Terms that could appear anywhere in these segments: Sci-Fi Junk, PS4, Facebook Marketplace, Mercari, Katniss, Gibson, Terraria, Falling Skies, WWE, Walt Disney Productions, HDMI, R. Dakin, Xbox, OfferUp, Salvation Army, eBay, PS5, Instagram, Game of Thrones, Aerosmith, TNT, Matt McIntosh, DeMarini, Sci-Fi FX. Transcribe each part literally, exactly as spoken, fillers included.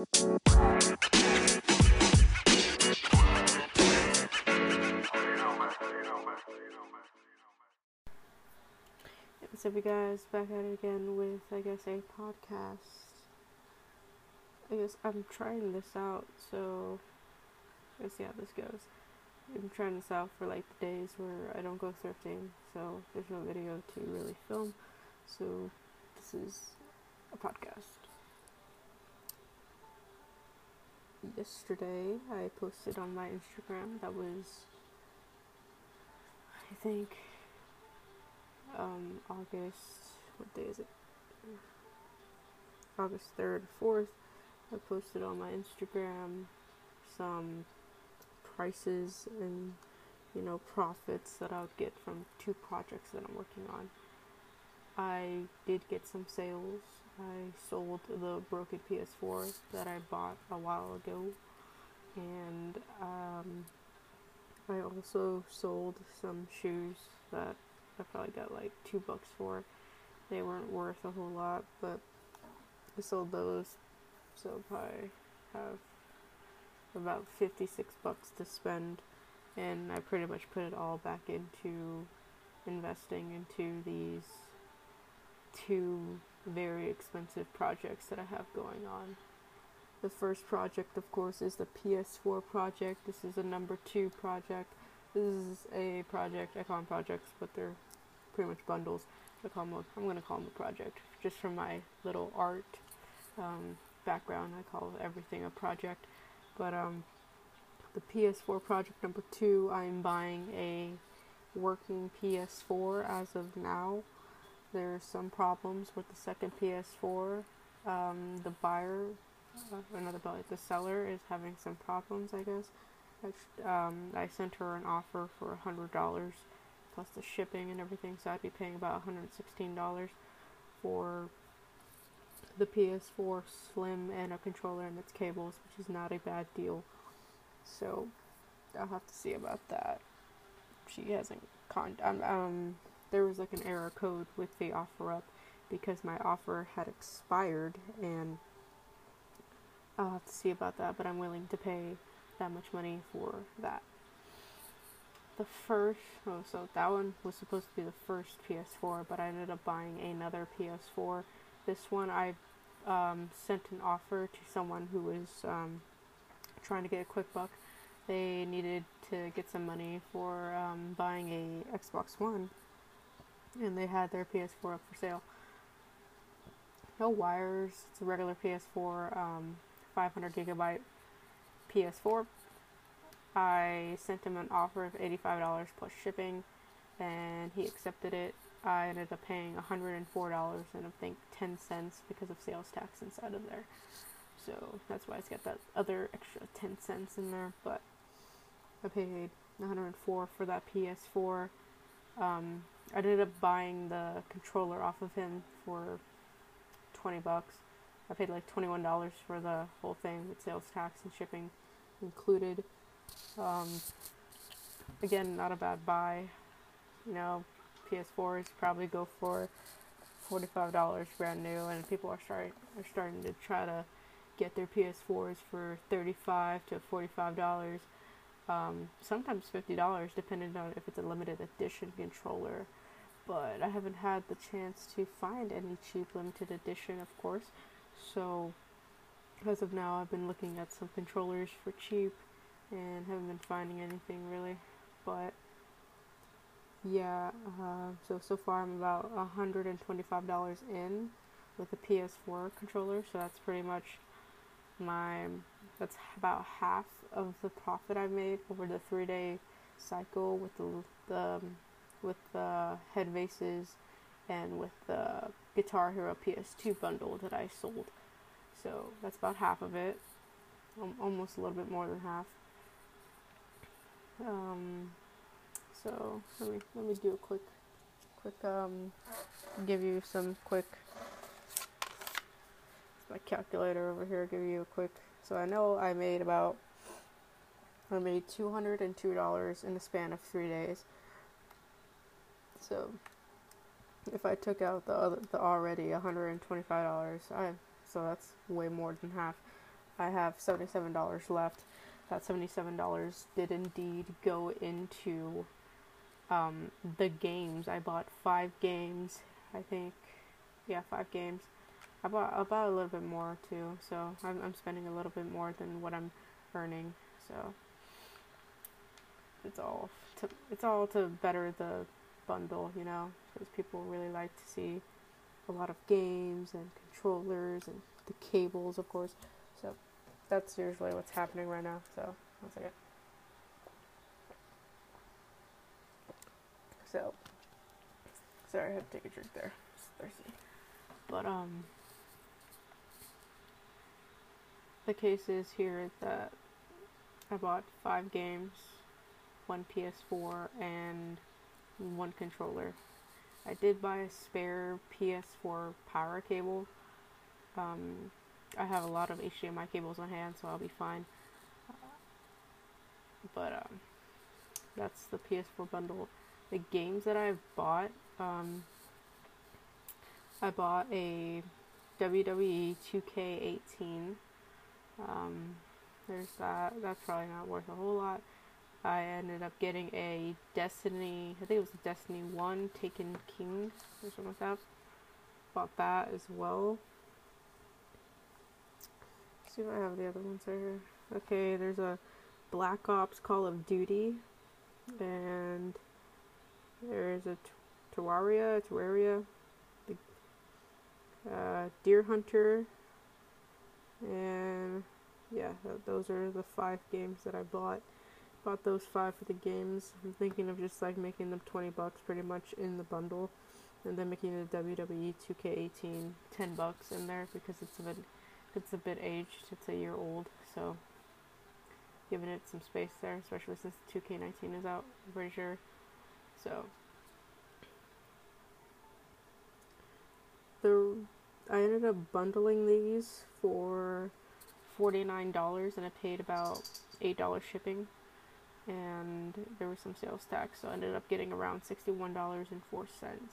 What's up, you guys? Back at it again with, I guess, a podcast. I guess I'm trying this out, so let's see how this goes. I'm trying this out for, like, the days where I don't go thrifting, so there's no video to really film, so this is a podcast. Yesterday, I posted on my Instagram, that was, I think, um, August, what day is it, August third, fourth, I posted on my Instagram some prices and, you know, profits that I'll get from two projects that I'm working on. I did get some sales. I sold the broken P S four that I bought a while ago, and um, I also sold some shoes that I probably got like two bucks for. They weren't worth a whole lot, but I sold those, so I have about fifty-six bucks to spend, and I pretty much put it all back into investing into these two very expensive projects that I have going on. The first project, of course, is the P S four project. This is a number two project. This is a project, I call them projects, but they're pretty much bundles. I call them, I'm going to call them a project. Just from my little art um, background, I call everything a project. But um, the P S four project number two, I'm buying a working P S four as of now. There are some problems with the second P S four. Um, the buyer, uh, another buyer, the seller is having some problems, I guess. I, um, I sent her an offer for one hundred dollars plus the shipping and everything, so I'd be paying about one hundred sixteen dollars for the P S four Slim and a controller and its cables, which is not a bad deal. So I'll have to see about that. She hasn't con- um, um There was like an error code with the OfferUp because my offer had expired, and I'll have to see about that, but I'm willing to pay that much money for that. The first, oh, so that one was supposed to be the first P S four, but I ended up buying another P S four. This one I um, sent an offer to someone who was um, trying to get a quick buck. They needed to get some money for um, buying a Xbox One. And they had their P S four up for sale. No wires. It's a regular P S four, um, five hundred gigabyte P S four. I sent him an offer of eighty-five dollars plus shipping, and he accepted it. I ended up paying one hundred four dollars and I think ten cents because of sales tax inside of there. So that's why it's got that other extra ten cents in there. But I paid one hundred four dollars for that P S four. Um, I ended up buying the controller off of him for twenty bucks. I paid like twenty-one dollars for the whole thing with sales tax and shipping included. Um, again, not a bad buy. You know, P S fours probably go for forty-five dollars brand new, and people are starting are starting to try to get their P S fours for thirty-five to forty-five dollars. Um, sometimes fifty dollars, depending on if it's a limited edition controller. But I haven't had the chance to find any cheap limited edition, of course. So, as of now, I've been looking at some controllers for cheap and haven't been finding anything, really. But, yeah, uh, so, so far I'm about one hundred twenty-five dollars in with a P S four controller, so that's pretty much my... That's about half of the profit I made over the three-day cycle with the, the with the head vases and with the Guitar Hero P S two bundle that I sold. So that's about half of it, um, almost a little bit more than half. Um, so let me let me do a quick quick um give you some quick. My calculator over here. Give you a quick. So I know I made about, I made two hundred two dollars in the span of three days. So if I took out the other, the already one hundred twenty-five dollars, I so that's way more than half. I have seventy-seven dollars left. That seventy-seven dollars did indeed go into um, the games. I bought five games, I think. Yeah, five games. I bought, I bought a little bit more, too. So I'm, I'm spending a little bit more than what I'm earning. So it's all to, it's all to better the bundle, you know, because people really like to see a lot of games and controllers and the cables, of course. So that's usually what's happening right now. So one second. So sorry, I had to take a drink there. It's thirsty. But um, the case is here that I bought five games, one P S four and one controller. I did buy a spare P S four power cable. Um, I have a lot of H D M I cables on hand, so I'll be fine. Uh, but um, that's the P S four bundle. The games that I've bought, um, I bought a W W E two K eighteen. Um, there's that. That's probably not worth a whole lot. I ended up getting a Destiny, I think it was Destiny one, Taken King, or something like that. Bought that as well. Let's see if I have the other ones right here. Okay, there's a Black Ops Call of Duty, and there's a Terraria, Terraria, the, uh, Deer Hunter, and yeah, those are the five games that I bought. Bought those five for the games. I'm thinking of just like making them twenty bucks pretty much in the bundle, and then making the W W E two K eighteen ten bucks in there, because it's a bit it's a bit aged. It's a year old, so giving it some space there, especially since two K nineteen is out, I'm pretty sure. So the I ended up bundling these for forty-nine dollars, and I paid about eight dollars shipping. And there was some sales tax, so I ended up getting around sixty-one dollars and four cents.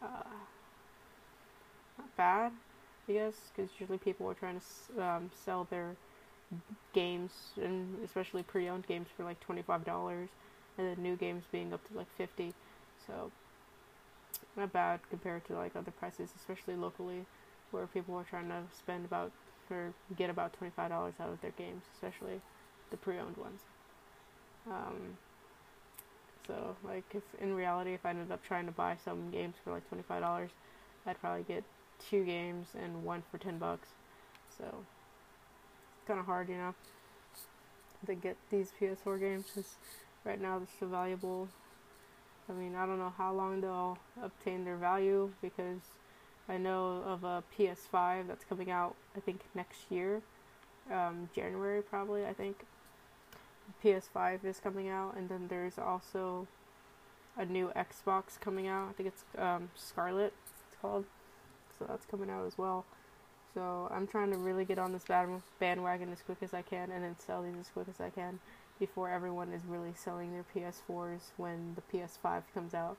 Uh, not bad, I guess, because usually people are trying to um, sell their games, and especially pre-owned games, for like twenty-five dollars, and the new games being up to like fifty dollars. So not bad compared to like other prices, especially locally, where people are trying to spend about or get about twenty-five dollars out of their games, especially the pre-owned ones. Um, so, like, if in reality, if I ended up trying to buy some games for, like, twenty-five dollars, I'd probably get two games and one for ten bucks, so, it's kind of hard, you know, to get these P S four games, because right now, they're so valuable. I mean, I don't know how long they'll obtain their value, because I know of a P S five that's coming out, I think, next year, um, January, probably, I think. P S five is coming out, and then there's also a new Xbox coming out. I think it's um, Scarlet, it's called. So that's coming out as well. So I'm trying to really get on this bandwagon as quick as I can, and then sell these as quick as I can before everyone is really selling their P S fours when the P S five comes out.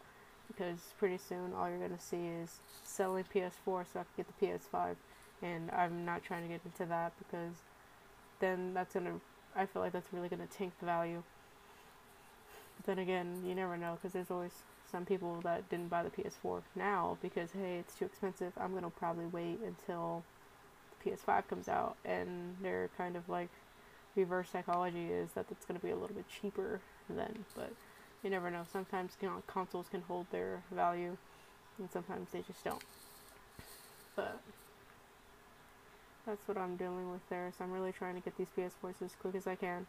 Because pretty soon all you're going to see is selling P S four so I can get the P S five. And I'm not trying to get into that, because then that's going to... I feel like that's really going to tank the value. But then again, you never know, because there's always some people that didn't buy the P S four now because, hey, it's too expensive. I'm going to probably wait until the P S five comes out, and their kind of, like, reverse psychology is that it's going to be a little bit cheaper then. But you never know. Sometimes, you know, consoles can hold their value, and sometimes they just don't. But... that's what I'm dealing with there, so I'm really trying to get these P S fours as quick as I can,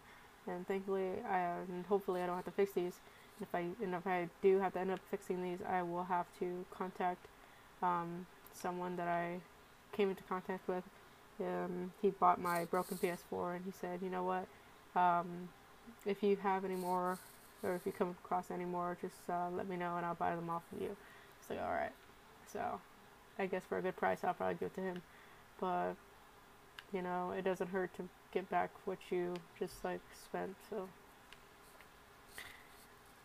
and thankfully, I, and hopefully I don't have to fix these, and if I, and if I do have to end up fixing these, I will have to contact um, someone that I came into contact with. Um, he bought my broken P S four, and he said, you know what, um, if you have any more, or if you come across any more, just uh, let me know, and I'll buy them off of you. It's like, alright, so I guess for a good price, I'll probably give it to him, but... you know, it doesn't hurt to get back what you just, like, spent, so.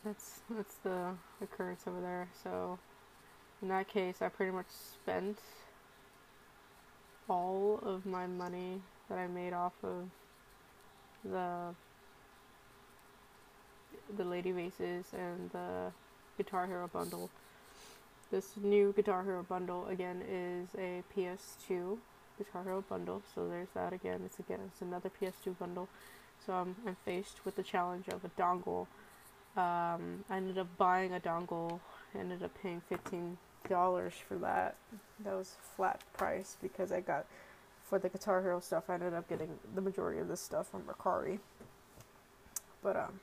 That's, that's the occurrence over there, so. In that case, I pretty much spent all of my money that I made off of the the Lady Vases and the Guitar Hero bundle. This new Guitar Hero bundle again is a P S two Guitar Hero bundle, so there's that again. It's again it's another P S two bundle. So I'm I'm faced with the challenge of a dongle. Um, I ended up buying a dongle. I ended up paying fifteen dollars for that. That was flat price because I got, for the Guitar Hero stuff, I ended up getting the majority of this stuff from Mercari. But, um,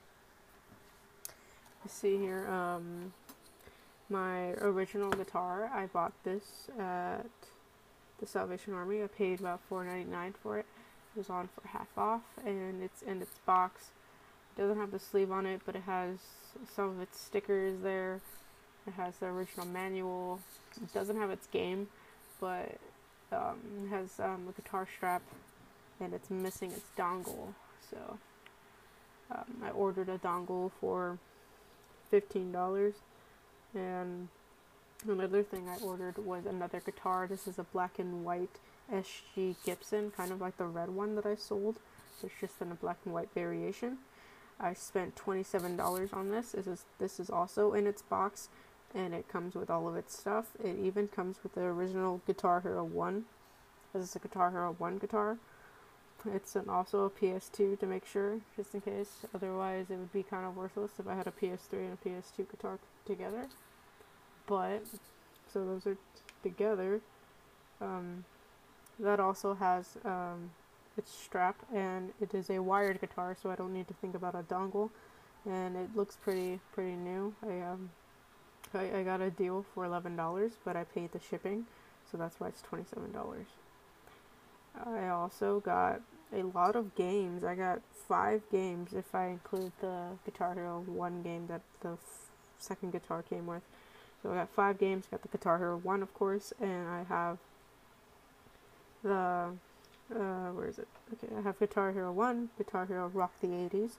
you see here, um, my original guitar, I bought this at the Salvation Army. I paid about four ninety-nine for it. It was on for half off, and it's in its box. It doesn't have the sleeve on it, but it has some of its stickers there. It has the original manual. It doesn't have its game, but um, it has um, a guitar strap, and it's missing its dongle. So um, I ordered a dongle for fifteen dollars. And another thing I ordered was another guitar. This is a black and white S G Gibson, kind of like the red one that I sold. It's just in a black and white variation. I spent twenty-seven dollars on this. This is, this is also in its box, and it comes with all of its stuff. It even comes with the original Guitar Hero one. This is a Guitar Hero one guitar. It's an, also a P S two to make sure, just in case. Otherwise, it would be kind of worthless if I had a P S three and a P S two guitar together. But, so those are together. Um, that also has... Um, It's strapped, and it is a wired guitar, so I don't need to think about a dongle. And it looks pretty pretty new. I um I, I got a deal for eleven dollars, but I paid the shipping, so that's why it's twenty-seven dollars. I also got a lot of games. I got five games if I include the Guitar Hero one game that the f second guitar came with. So I got five games. Got the Guitar Hero one, of course, and I have the... Uh, where is it? Okay, I have Guitar Hero one, Guitar Hero Rock the eighties,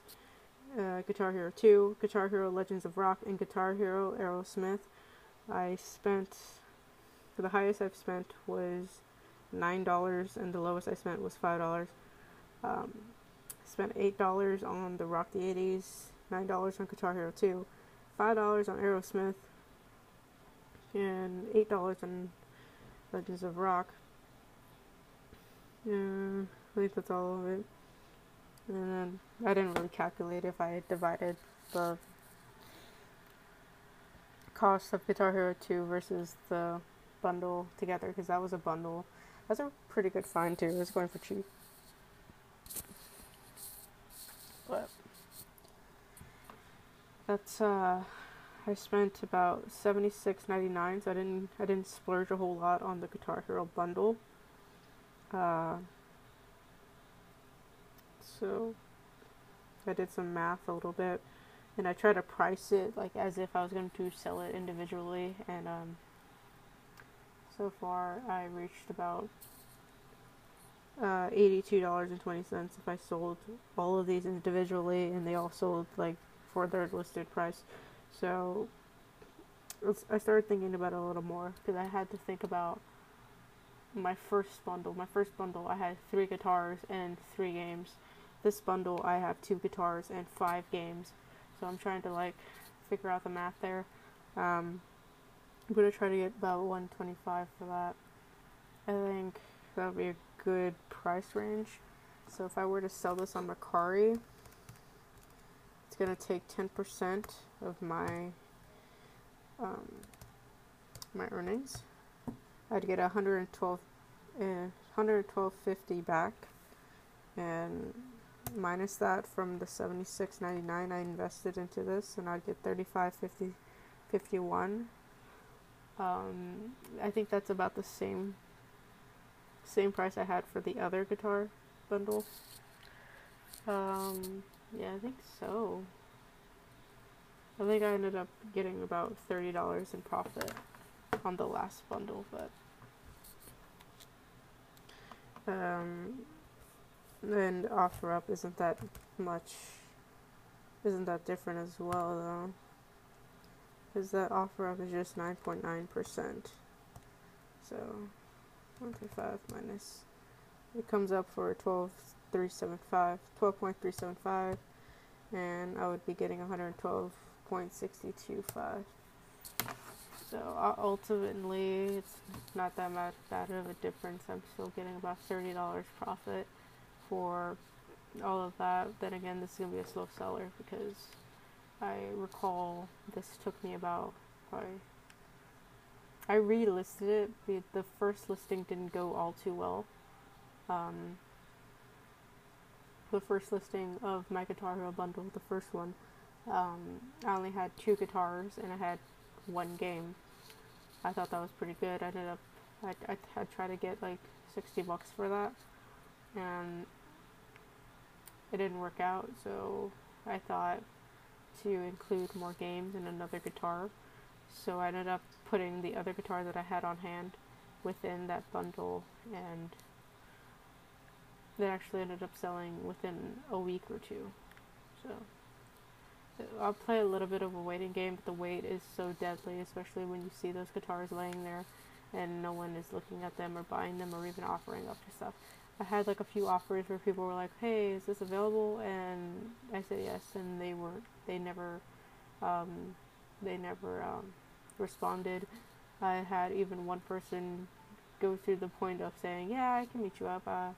uh, Guitar Hero two, Guitar Hero Legends of Rock, and Guitar Hero Aerosmith. I spent, the highest I've spent was nine dollars, and the lowest I spent was five dollars. Um, I spent eight dollars on the Rock the eighties, nine dollars on Guitar Hero two, five dollars on Aerosmith, and eight dollars on Legends of Rock. Yeah, I think that's all of it. And then I didn't really calculate if I divided the cost of Guitar Hero two versus the bundle together, because that was a bundle. That's a pretty good find, too. It was going for cheap. But that's, uh, I spent about seventy-six ninety-nine, so I didn't, I didn't splurge a whole lot on the Guitar Hero bundle. Uh, so I did some math a little bit, and I tried to price it like as if I was going to sell it individually, and um, so far I reached about uh, eighty-two dollars and twenty cents if I sold all of these individually, and they all sold like for their listed price. So I started thinking about it a little more, because I had to think about my first bundle. My first bundle, I had three guitars and three games. This bundle, I have two guitars and five games. So I'm trying to like figure out the math there. Um, I'm gonna try to get about one twenty-five for that. I think that would be a good price range. So if I were to sell this on Mercari, it's gonna take ten percent of my um, my earnings. I'd get one hundred twelve, uh, one hundred twelve fifty back, and minus that from the seventy-six ninety-nine I invested into this, and I'd get thirty-five fifty-one. Um, I think that's about the same same price I had for the other guitar bundle. Um, yeah, I think so. I think I ended up getting about thirty dollars in profit on the last bundle, but um, and OfferUp isn't that much, isn't that different as well though, because that OfferUp is just nine point nine percent, so one thirty-five minus, it comes up for twelve thousand three hundred seventy-five, twelve point three seven five, and I would be getting one hundred twelve point six two five. So ultimately, it's not that much bad of a difference. I'm still getting about thirty dollars profit for all of that. Then again, this is going to be a slow seller because I recall this took me about probably, I relisted it. The, the first listing didn't go all too well. Um, the first listing of my Guitar Hero bundle, the first one, um, I only had two guitars and I had one game. I thought that was pretty good. I ended up, I, I, I tried to get like sixty bucks for that, and it didn't work out, so I thought to include more games and another guitar. So I ended up putting the other guitar that I had on hand within that bundle, and that actually ended up selling within a week or two. So I'll play a little bit of a waiting game, but the wait is so deadly, especially when you see those guitars laying there and no one is looking at them or buying them or even offering up to stuff. I had like a few offers where people were like, hey, is this available? And I said yes, and they were, they never, um, they never um, responded. I had even one person go through the point of saying, yeah, I can meet you up, uh,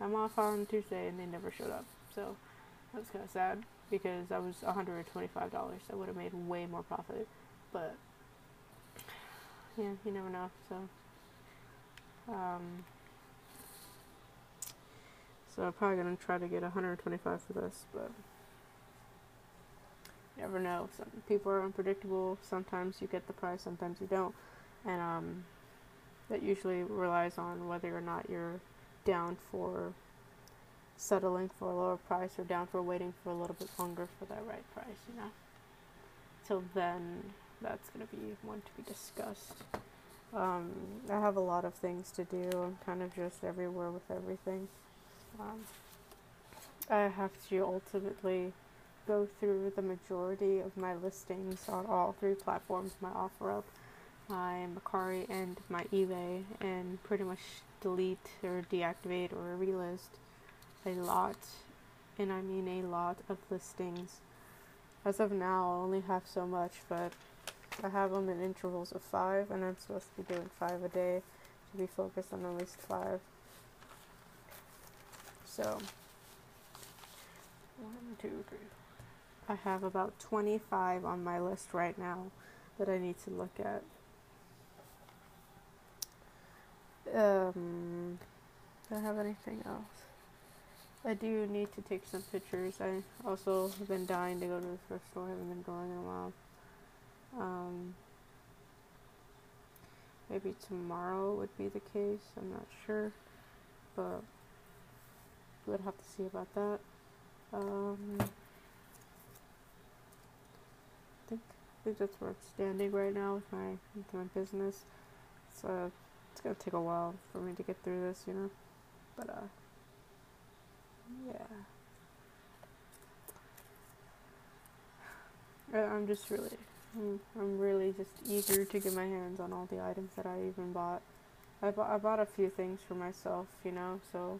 I'm off on Tuesday, and they never showed up. So that's kind of sad, because I was one hundred twenty-five dollars. I would have made way more profit, but yeah, you never know. So, um, so I'm probably gonna try to get one hundred twenty-five dollars for this, but you never know. Some people are unpredictable. Sometimes you get the price, sometimes you don't, and um, that usually relies on whether or not you're down for settling for a lower price or down for waiting for a little bit longer for that right price, you know. Till then, that's going to be one to be discussed. Um, I have a lot of things to do. I'm kind of just everywhere with everything. Um, I have to ultimately go through the majority of my listings on all three platforms, my OfferUp, my Mercari, and my eBay, and pretty much delete or deactivate or relist a lot, and I mean a lot, of listings. As of now, I only have so much, but I have them in intervals of five, and I'm supposed to be doing five a day to be focused on at least five. So, one, two, three. I have about twenty-five on my list right now that I need to look at. Um, do I have anything else? I do need to take some pictures. I also have been dying to go to the thrift store. I haven't been going in a while. Um, maybe tomorrow would be the case. I'm not sure, but we'll have to see about that. Um, I think I think that's where I'm standing right now with my with my business. So uh, it's gonna take a while for me to get through this, you know. But uh. Yeah, I'm just really, I'm, I'm really just eager to get my hands on all the items that I even bought. I, bu I bought a few things for myself, you know, so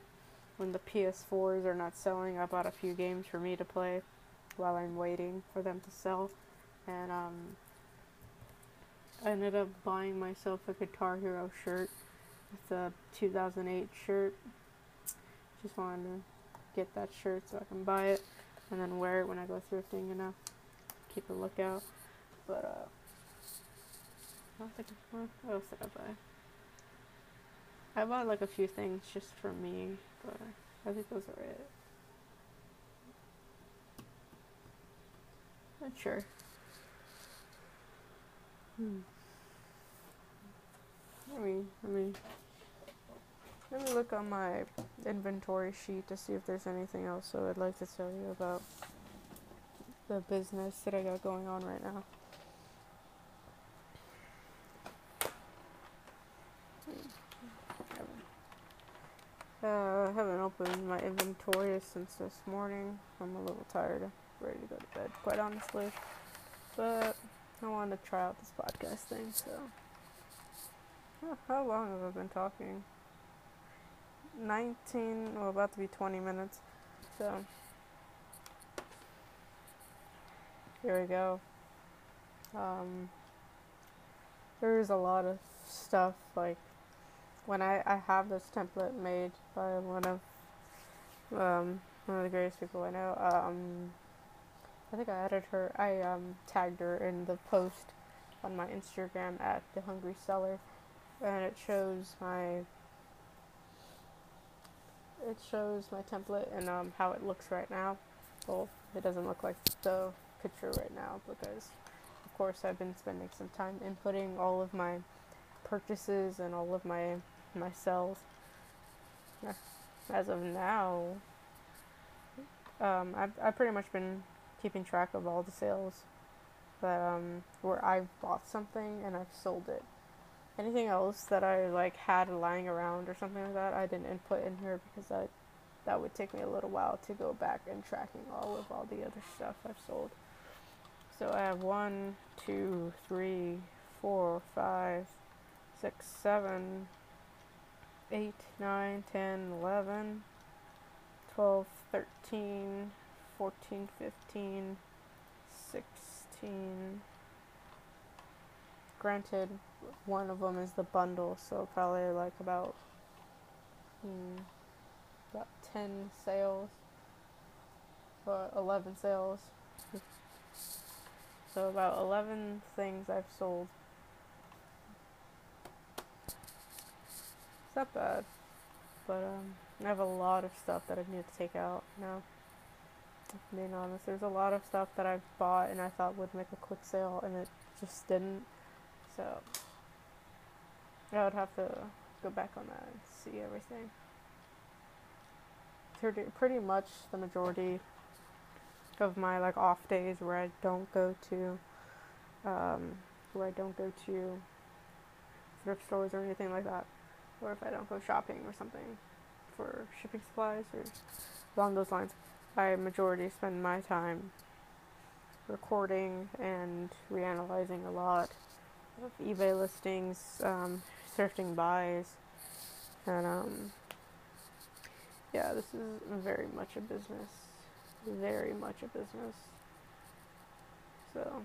when the P S fours are not selling, I bought a few games for me to play while I'm waiting for them to sell, and um, I ended up buying myself a Guitar Hero shirt. It's a two thousand eight shirt. Just wanted to get that shirt so I can buy it and then wear it when I go thrifting, you know. Keep a lookout. But uh I don't think I, what else did I buy? I bought like a few things just for me, but I think those are it. Not sure. Hmm. I mean I mean Let me look on my inventory sheet to see if there's anything else I would like to tell you about the business that I got going on right now. Uh, I haven't opened my inventory since this morning. I'm a little tired. I'm ready to go to bed, quite honestly. But I wanted to try out this podcast thing, so. How long have I been talking? nineteen, well, about to be twenty minutes. So here we go. Um, there's a lot of stuff. Like when I, I have this template made by one of um, one of the greatest people I know. Um, I think I added her. I um, tagged her in the post on my Instagram at The Hungry Seller, and it shows my it shows my template and um, how it looks right now. Well, it doesn't look like the picture right now because, of course, I've been spending some time inputting all of my purchases and all of my my sales. As of now, um, I've I've pretty much been keeping track of all the sales that um where I've bought something and I've sold it. Anything else that I like had lying around or something like that, I didn't input in here because I that would take me a little while to go back and tracking all of all the other stuff I've sold. So I have one, two, three, four, five, six, seven, eight, nine, ten, eleven, twelve, thirteen, fourteen, fifteen, sixteen. Granted, one of them is the bundle, so probably like about hmm, about ten sales or eleven sales. So about eleven things I've sold. It's not bad, but um, I have a lot of stuff that I need to take out now. Being honest, there's a lot of stuff that I've bought and I thought would make a quick sale and it just didn't, so I would have to go back on that and see everything. Pretty much the majority of my like off days where I don't go to um, where I don't go to thrift stores or anything like that, or if I don't go shopping or something for shipping supplies or along those lines, I majority spend my time recording and reanalyzing a lot of eBay listings, um, thrifting buys, and um, yeah, this is very much a business, very much a business. So,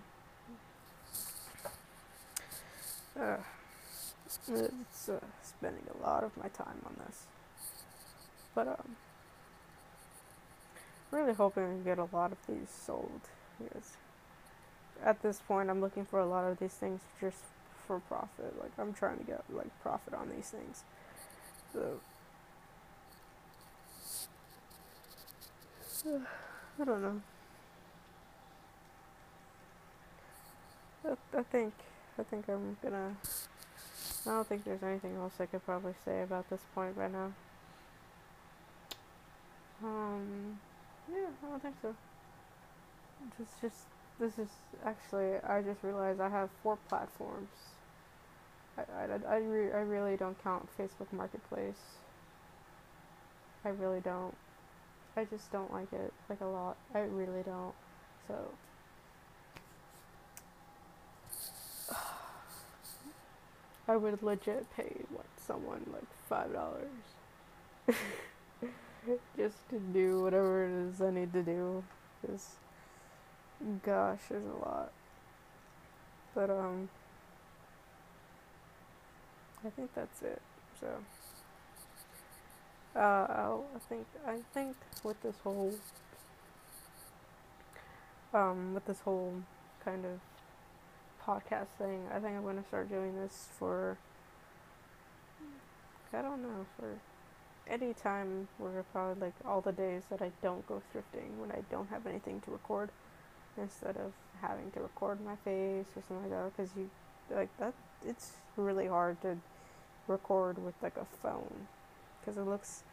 uh, it's uh, spending a lot of my time on this, but um. really hoping to get a lot of these sold, because at this point I'm looking for a lot of these things just for profit. Like I'm trying to get like profit on these things. So uh, I don't know. I, I think I think I'm gonna. I don't think there's anything else I could probably say about this point right now. Um. Yeah, I don't think so. Just, just, this is, actually, I just realized I have four platforms. I, I, I, re I really don't count Facebook Marketplace. I really don't. I just don't like it, like a lot. I really don't. So. I would legit pay, like, someone, like, five dollars. Just to do whatever it is I need to do, because gosh, there's a lot. But um, I think that's it. So uh, I'll, I think I think with this whole um with this whole kind of podcast thing, I think I'm gonna start doing this for I don't know for. any time where probably like all the days that I don't go thrifting, when I don't have anything to record, instead of having to record my face or something like that, because you like that it's really hard to record with like a phone, because it looks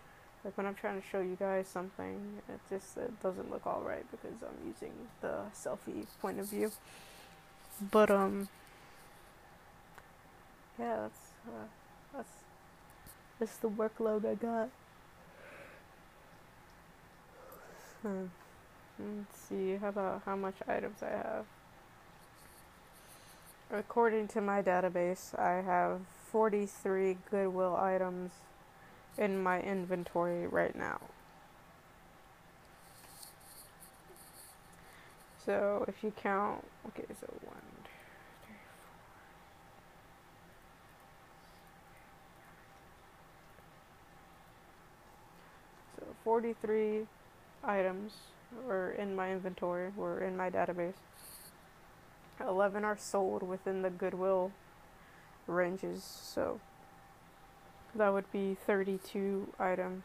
like when I'm trying to show you guys something, it just it doesn't look all right because I'm using the selfie point of view. But um yeah, that's uh, that's It's the workload I got. Hmm. Let's see, how about how much items I have? According to my database, I have forty-three Goodwill items, in my inventory right now. So if you count, okay, so one, two, three, four. So forty-three items were in my inventory, were in my database. eleven are sold within the Goodwill ranges, so that would be thirty-two items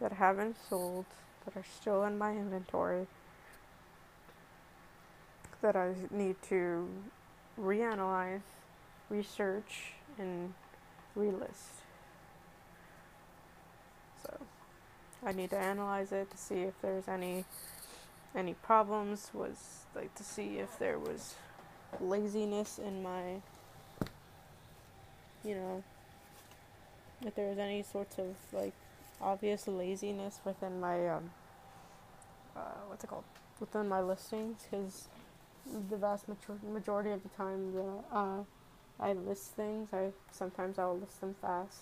that haven't sold, that are still in my inventory, that I need to reanalyze, research, and relist. So I need to analyze it to see if there's any any problems, was like to see if there was laziness in my, you know, if there was any sorts of like obvious laziness within my um uh what's it called within my listings, because the vast majority of the time that uh, I list things, I sometimes I'll list them fast,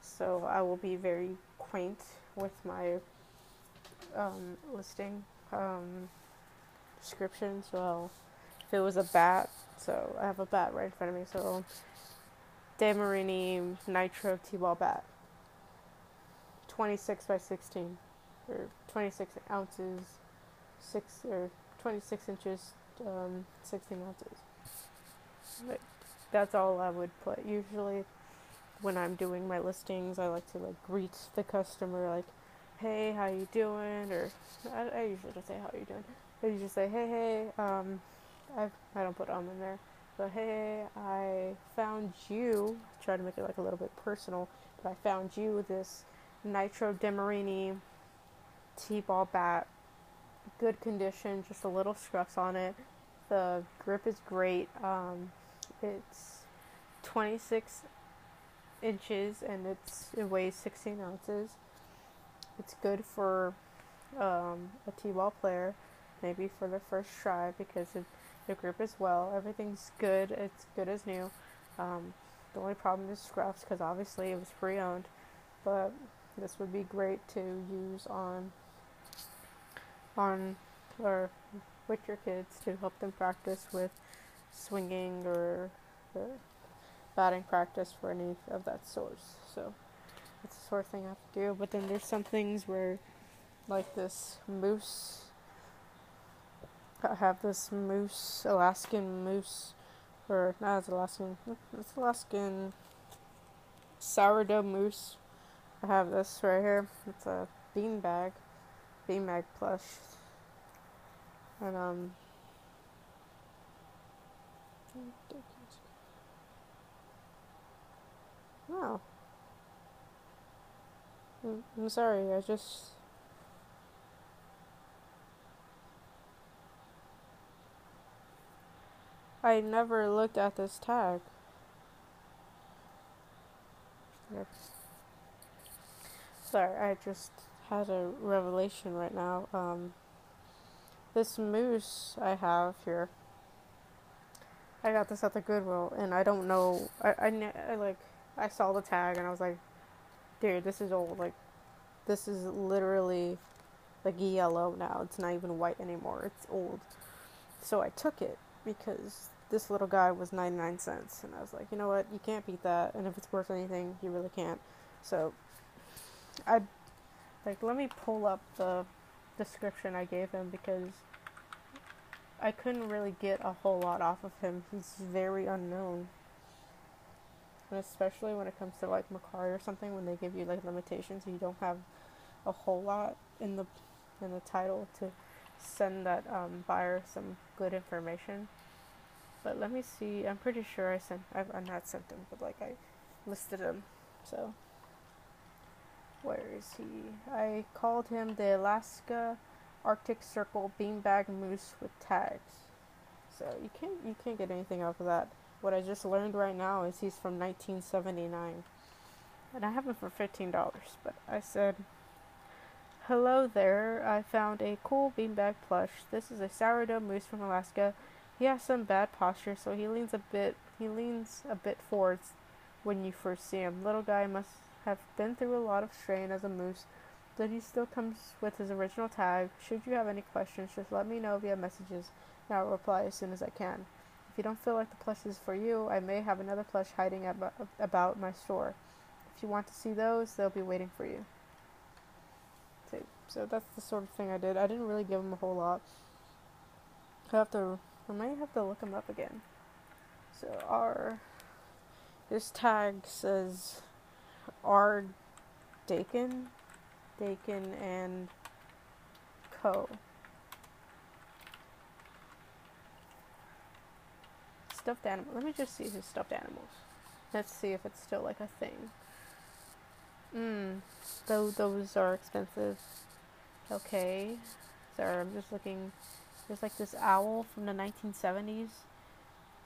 so I will be very quaint with my um, listing um, description. So I'll, if it was a bat, so I have a bat right in front of me, so DeMarini Nitro T-ball bat, twenty-six by sixteen, or twenty-six ounces, six or twenty-six inches. Um, sixteen ounces. But that's all I would put. Usually when I'm doing my listings, I like to like greet the customer like, hey, how you doing? Or I, I usually just say, how you doing? But you just say, hey, hey, um, I I don't put um in there. But hey, I found you. Try to make it like a little bit personal. But I found you this Nitro DeMarini T-ball bat. Good condition, just a little scratch on it. The grip is great. Um, it's twenty-six inches and it's it weighs sixteen ounces. It's good for um, a t-ball player, maybe for their first try, because it, the grip is well. Everything's good. It's good as new. Um, the only problem is scraps, because obviously it was pre-owned. But this would be great to use on. on or with your kids to help them practice with swinging or, or batting practice for any of that sort. So it's the sort of thing I have to do. But then there's some things where, like this moose, I have this moose, Alaskan moose, or not as Alaskan, it's Alaskan sourdough moose. I have this right here. It's a bean bag. B-Mag plush, and um, wow, oh. I'm sorry, I just, I never looked at this tag. Yep. Sorry, I just had a revelation right now. Um, this moose I have here, I got this at the Goodwill, and I don't know. I, I, I like I saw the tag and I was like, dude, this is old. Like, this is literally like yellow now. It's not even white anymore. It's old. So I took it because this little guy was ninety-nine cents, and I was like, you know what? You can't beat that. And if it's worth anything, you really can't. So I. Like, let me pull up the description I gave him, because I couldn't really get a whole lot off of him. He's very unknown. And especially when it comes to, like, Mercari or something, when they give you, like, limitations, you don't have a whole lot in the in the title to send that um, buyer some good information. But let me see. I'm pretty sure I sent... I've I not sent him, but, like, I listed him. So... where is he? I called him the Alaska Arctic Circle Beanbag Moose with tags. So you can't you can't get anything off of that. What I just learned right now is he's from nineteen seventy-nine, and I have him for fifteen dollars. But I said, hello there. I found a cool beanbag plush. This is a sourdough moose from Alaska. He has some bad posture, so he leans a bit. He leans a bit forwards when you first see him. Little guy must have been through a lot of strain as a moose, but he still comes with his original tag. Should you have any questions, just let me know via messages, and I'll reply as soon as I can. If you don't feel like the plush is for you, I may have another plush hiding ab- about my store. If you want to see those, they'll be waiting for you. So, so that's the sort of thing I did. I didn't really give him a whole lot. I have to. I might have to look him up again. So R. This tag says R. Dakin. Dakin and Co. Stuffed animal. Let me just see his stuffed animals. Let's see if it's still like a thing. Mmm. Though those are expensive. Okay. Sorry, I'm just looking. There's like this owl from the nineteen seventies.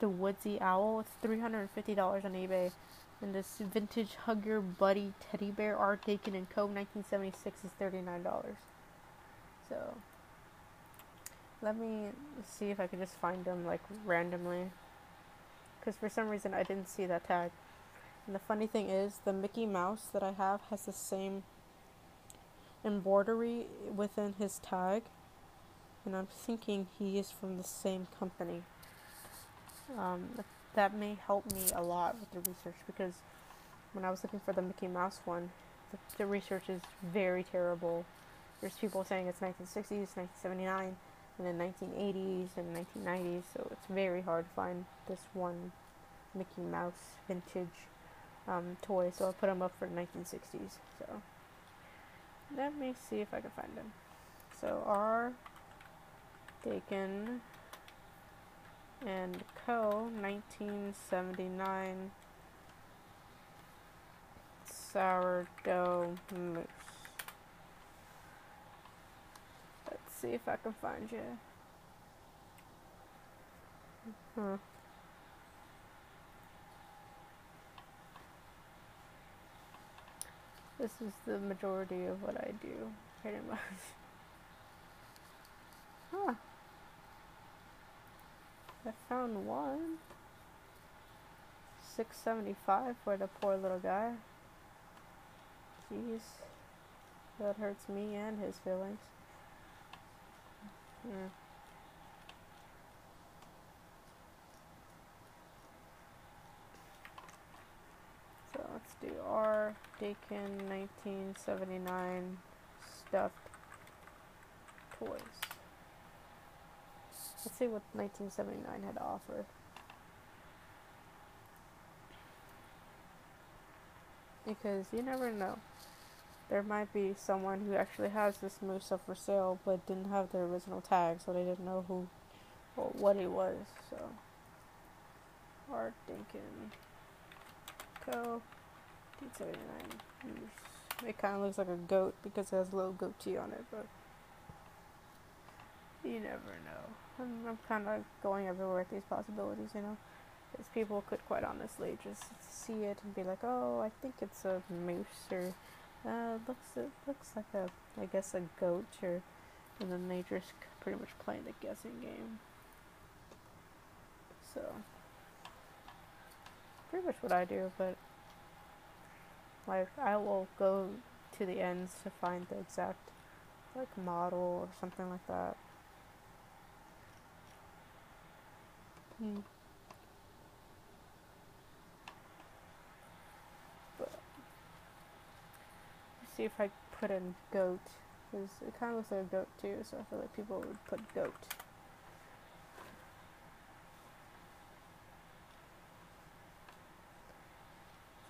The woodsy owl. It's three hundred fifty dollars on eBay. And this vintage Hug Your Buddy teddy bear, R. Dakin and Co. nineteen seventy-six is thirty-nine dollars. So, let me see if I can just find them like randomly. Because for some reason I didn't see that tag. And the funny thing is, the Mickey Mouse that I have has the same embroidery within his tag. And I'm thinking he is from the same company. Um, that may help me a lot with the research, because when I was looking for the Mickey Mouse one, the, the research is very terrible. There's people saying it's nineteen sixties, nineteen seventy-nine, and then nineteen eighties and nineteen nineties, so it's very hard to find this one Mickey Mouse vintage um, toy, so I put him up for nineteen sixties. So let me see if I can find him. So R. Dakin and Co. nineteen seventy-nine sourdough moose. Let's see if I can find you. Huh. This is the majority of what I do, pretty much. Huh. I found one. six seventy-five for the poor little guy. Jeez. That hurts me and his feelings. Yeah. So let's do R. Dakin nineteen seventy-nine stuffed toys. Let's see what nineteen seventy-nine had to offer. Because you never know. There might be someone who actually has this moose up for sale, but didn't have the original tag, so they didn't know who or what he was. So, R. Dakin Co. nineteen seventy-nine moose. It kind of looks like a goat because it has a little goatee on it, but you never know. I'm, I'm kind of going everywhere with these possibilities, you know, because people could quite honestly just see it and be like, oh, I think it's a moose, or uh, looks, it looks like a, I guess, a goat, or, and then they just pretty much play the guessing game. So, pretty much what I do, but, like, I will go to the ends to find the exact, like, model or something like that. Hmm. But let's see if I put in goat, because it kind of looks like a goat too, so I feel like people would put goat.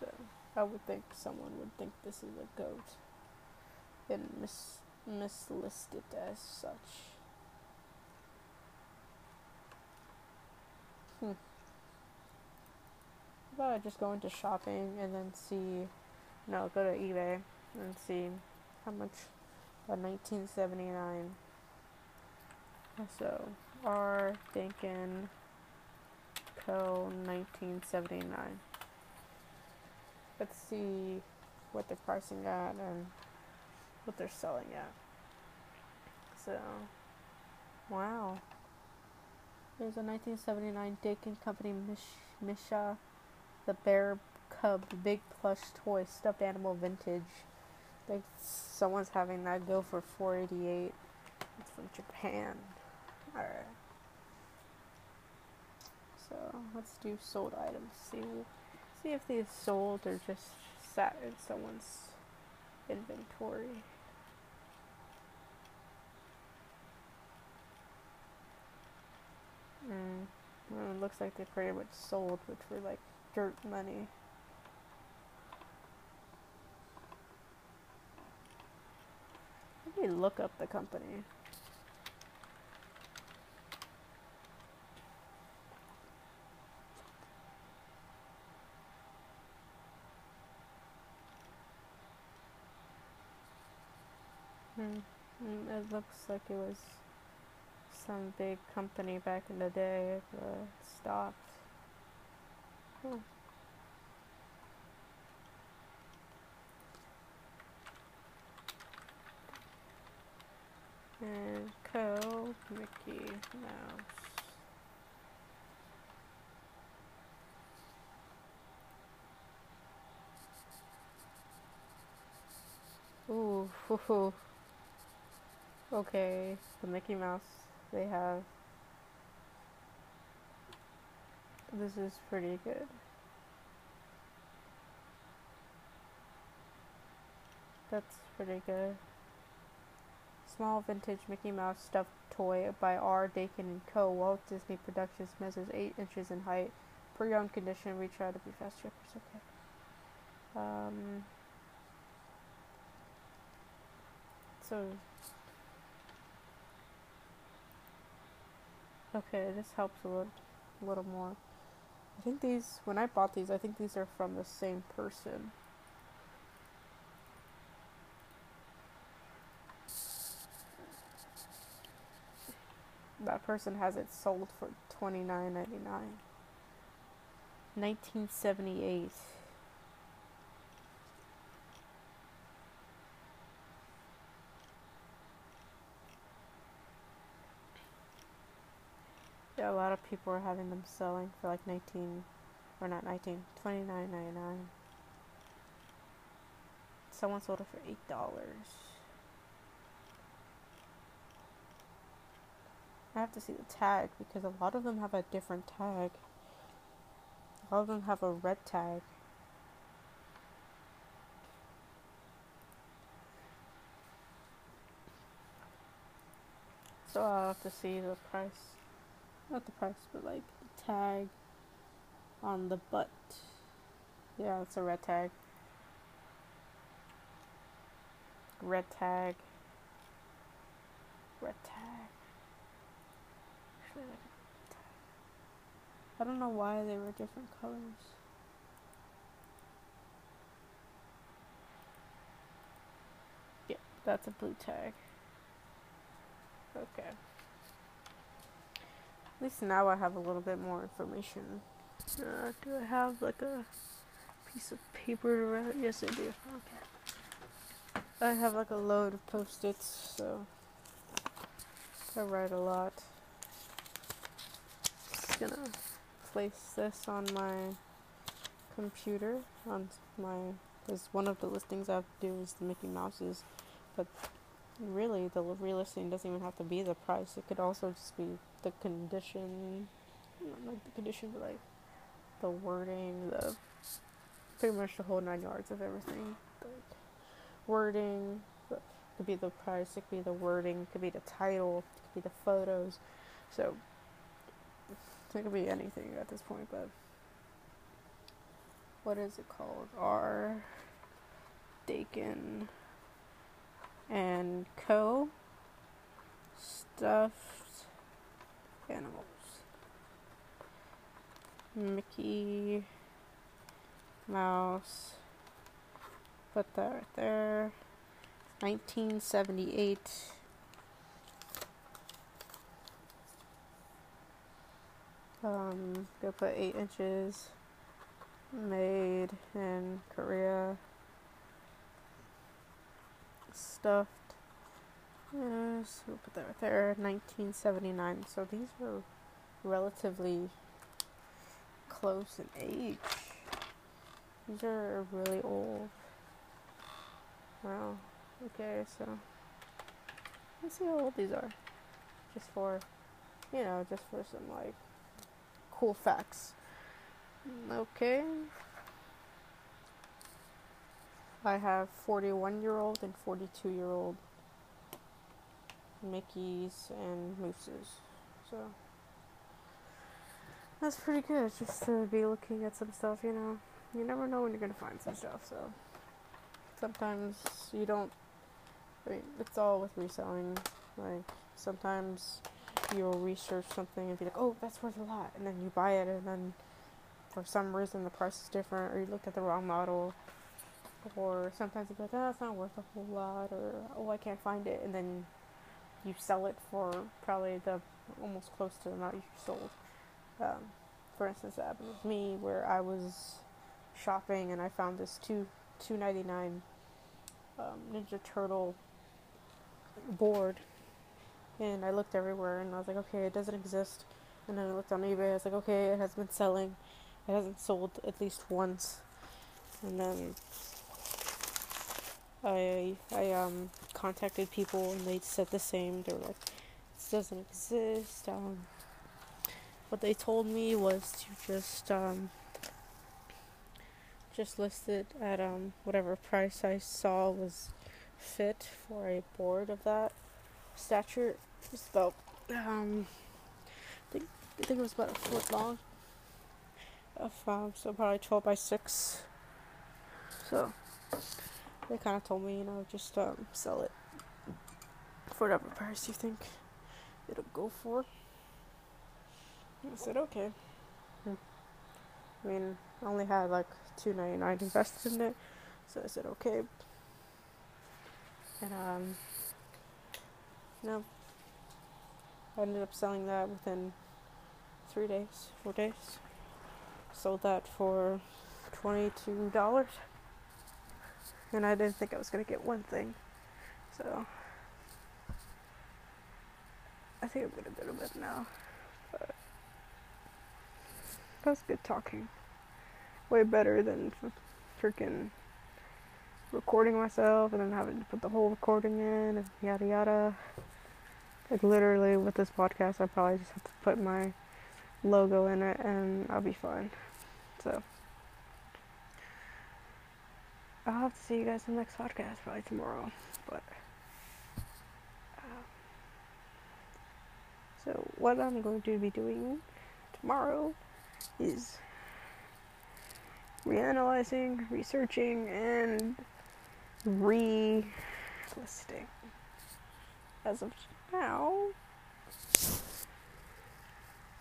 So I would think someone would think this is a goat and mis mislist it as such. Hmm. How about I just go into shopping and then see, no, go to eBay and see how much a nineteen seventy-nine. So, R. Dakin Co. nineteen seventy-nine. Let's see what they're pricing at and what they're selling at. So, wow. There's a nineteen seventy-nine Dakin Company Mish Misha the Bear Cub, the big plush toy stuffed animal vintage. I think someone's having that go for four dollars and eighty-eight cents. It's from Japan. Alright. So let's do sold items. See, see if these sold or just sat in someone's inventory. Mm. Well, it looks like they pretty much sold, which were like dirt money. Let me look up the company. Hmm. It looks like it was some big company back in the day, but stopped. Huh. And Co. Mickey Mouse. Ooh, hoo hoo. Okay, the Mickey Mouse they have. This is pretty good. That's pretty good. Small vintage Mickey Mouse stuffed toy by R. Dakin and Co. Walt Disney Productions, measures eight inches in height. Pre-owned condition. We try to be fast shippers. Okay. Um. So. Okay, this helps a little, a little more. I think these, when I bought these, I think these are from the same person. That person has it sold for twenty-nine ninety-nine. nineteen seventy-eight. Yeah, a lot of people are having them selling for like nineteen, or not nineteen, twenty-nine ninety-nine. Someone sold it for eight dollars. I have to see the tag because a lot of them have a different tag. A lot of them have a red tag. So I'll have to see the price. Not the price, but like the tag on the butt. Yeah, it's a red tag. Red tag. Red tag. I don't know why they were different colors. Yep, that's a blue tag. Okay. At least now I have a little bit more information. Uh, do I have like a piece of paper to write? Yes, I do. Okay. I have like a load of post-its, so I write a lot. Gonna place this on my computer. On my, because one of the listings I have to do is the Mickey Mouse's, but really the relisting doesn't even have to be the price. It could also just be the condition, not like the condition, but like the wording, the pretty much the whole nine yards of everything. Like wording, it could be the price, it could be the wording, it could be the title, it could be the photos. So it could be anything at this point, but what is it called? R. Dakin and Co. Stuffed animals. Mickey Mouse. Put that right there. nineteen seventy-eight. Um, go put eight inches, made in Korea, stuffed, uh, so we'll put that right there, nineteen seventy-nine, so these were relatively close in age, These are really old. Wow. Okay, so let's see how old these are. Just for, you know, just for some like cool facts. Okay. I have forty-one year old and forty-two year old Mickeys and Mooses. So that's pretty good, just to be looking at some stuff, you know. You never know when you're gonna find some stuff, so sometimes you don't. I mean, it's all with reselling. Like, sometimes you'll research something and be like, oh, that's worth a lot, and then you buy it, and then for some reason the price is different, or you looked at the wrong model. Or sometimes you'd be like, oh, it's not worth a whole lot, or, oh, I can't find it, and then you sell it for probably the almost close to the amount you sold. Um, for instance, that happened with me, where I was shopping, and I found this two two ninety nine um, Ninja Turtle board, and I looked everywhere, and I was like, okay, it doesn't exist, and then I looked on eBay, I was like, okay, it has been selling, it hasn't sold at least once, and then I I um contacted people and they said the same. They were like, this doesn't exist. Um, what they told me was to just um just list it at um whatever price I saw was fit for a board of that stature. It was about um I think I think it was about a foot long. Of um so probably twelve by six. So they kind of told me, you know, just um, sell it for whatever price you think it'll go for. I said, okay. Hmm. I mean, I only had like two ninety-nine invested in it, so I said, okay. And, um, no. I ended up selling that within three days, four days. Sold that for twenty-two dollars. And I didn't think I was going to get one thing. So I think I'm going to go to bed now. But that was good talking. Way better than freaking recording myself and then having to put the whole recording in and yada yada. Like, literally with this podcast, I probably just have to put my logo in it and I'll be fine. So I'll have to see you guys in the next podcast, probably tomorrow, but, um, so what I'm going to be doing tomorrow is reanalyzing, researching, and re-listing. As of now,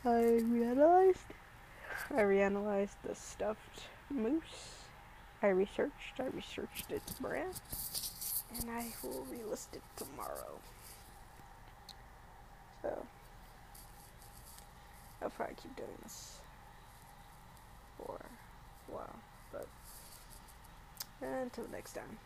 I reanalyzed, I reanalyzed the stuffed moose. I researched, I researched its brand, and I will relist it tomorrow. So, I'll probably keep doing this for a while, but until next time.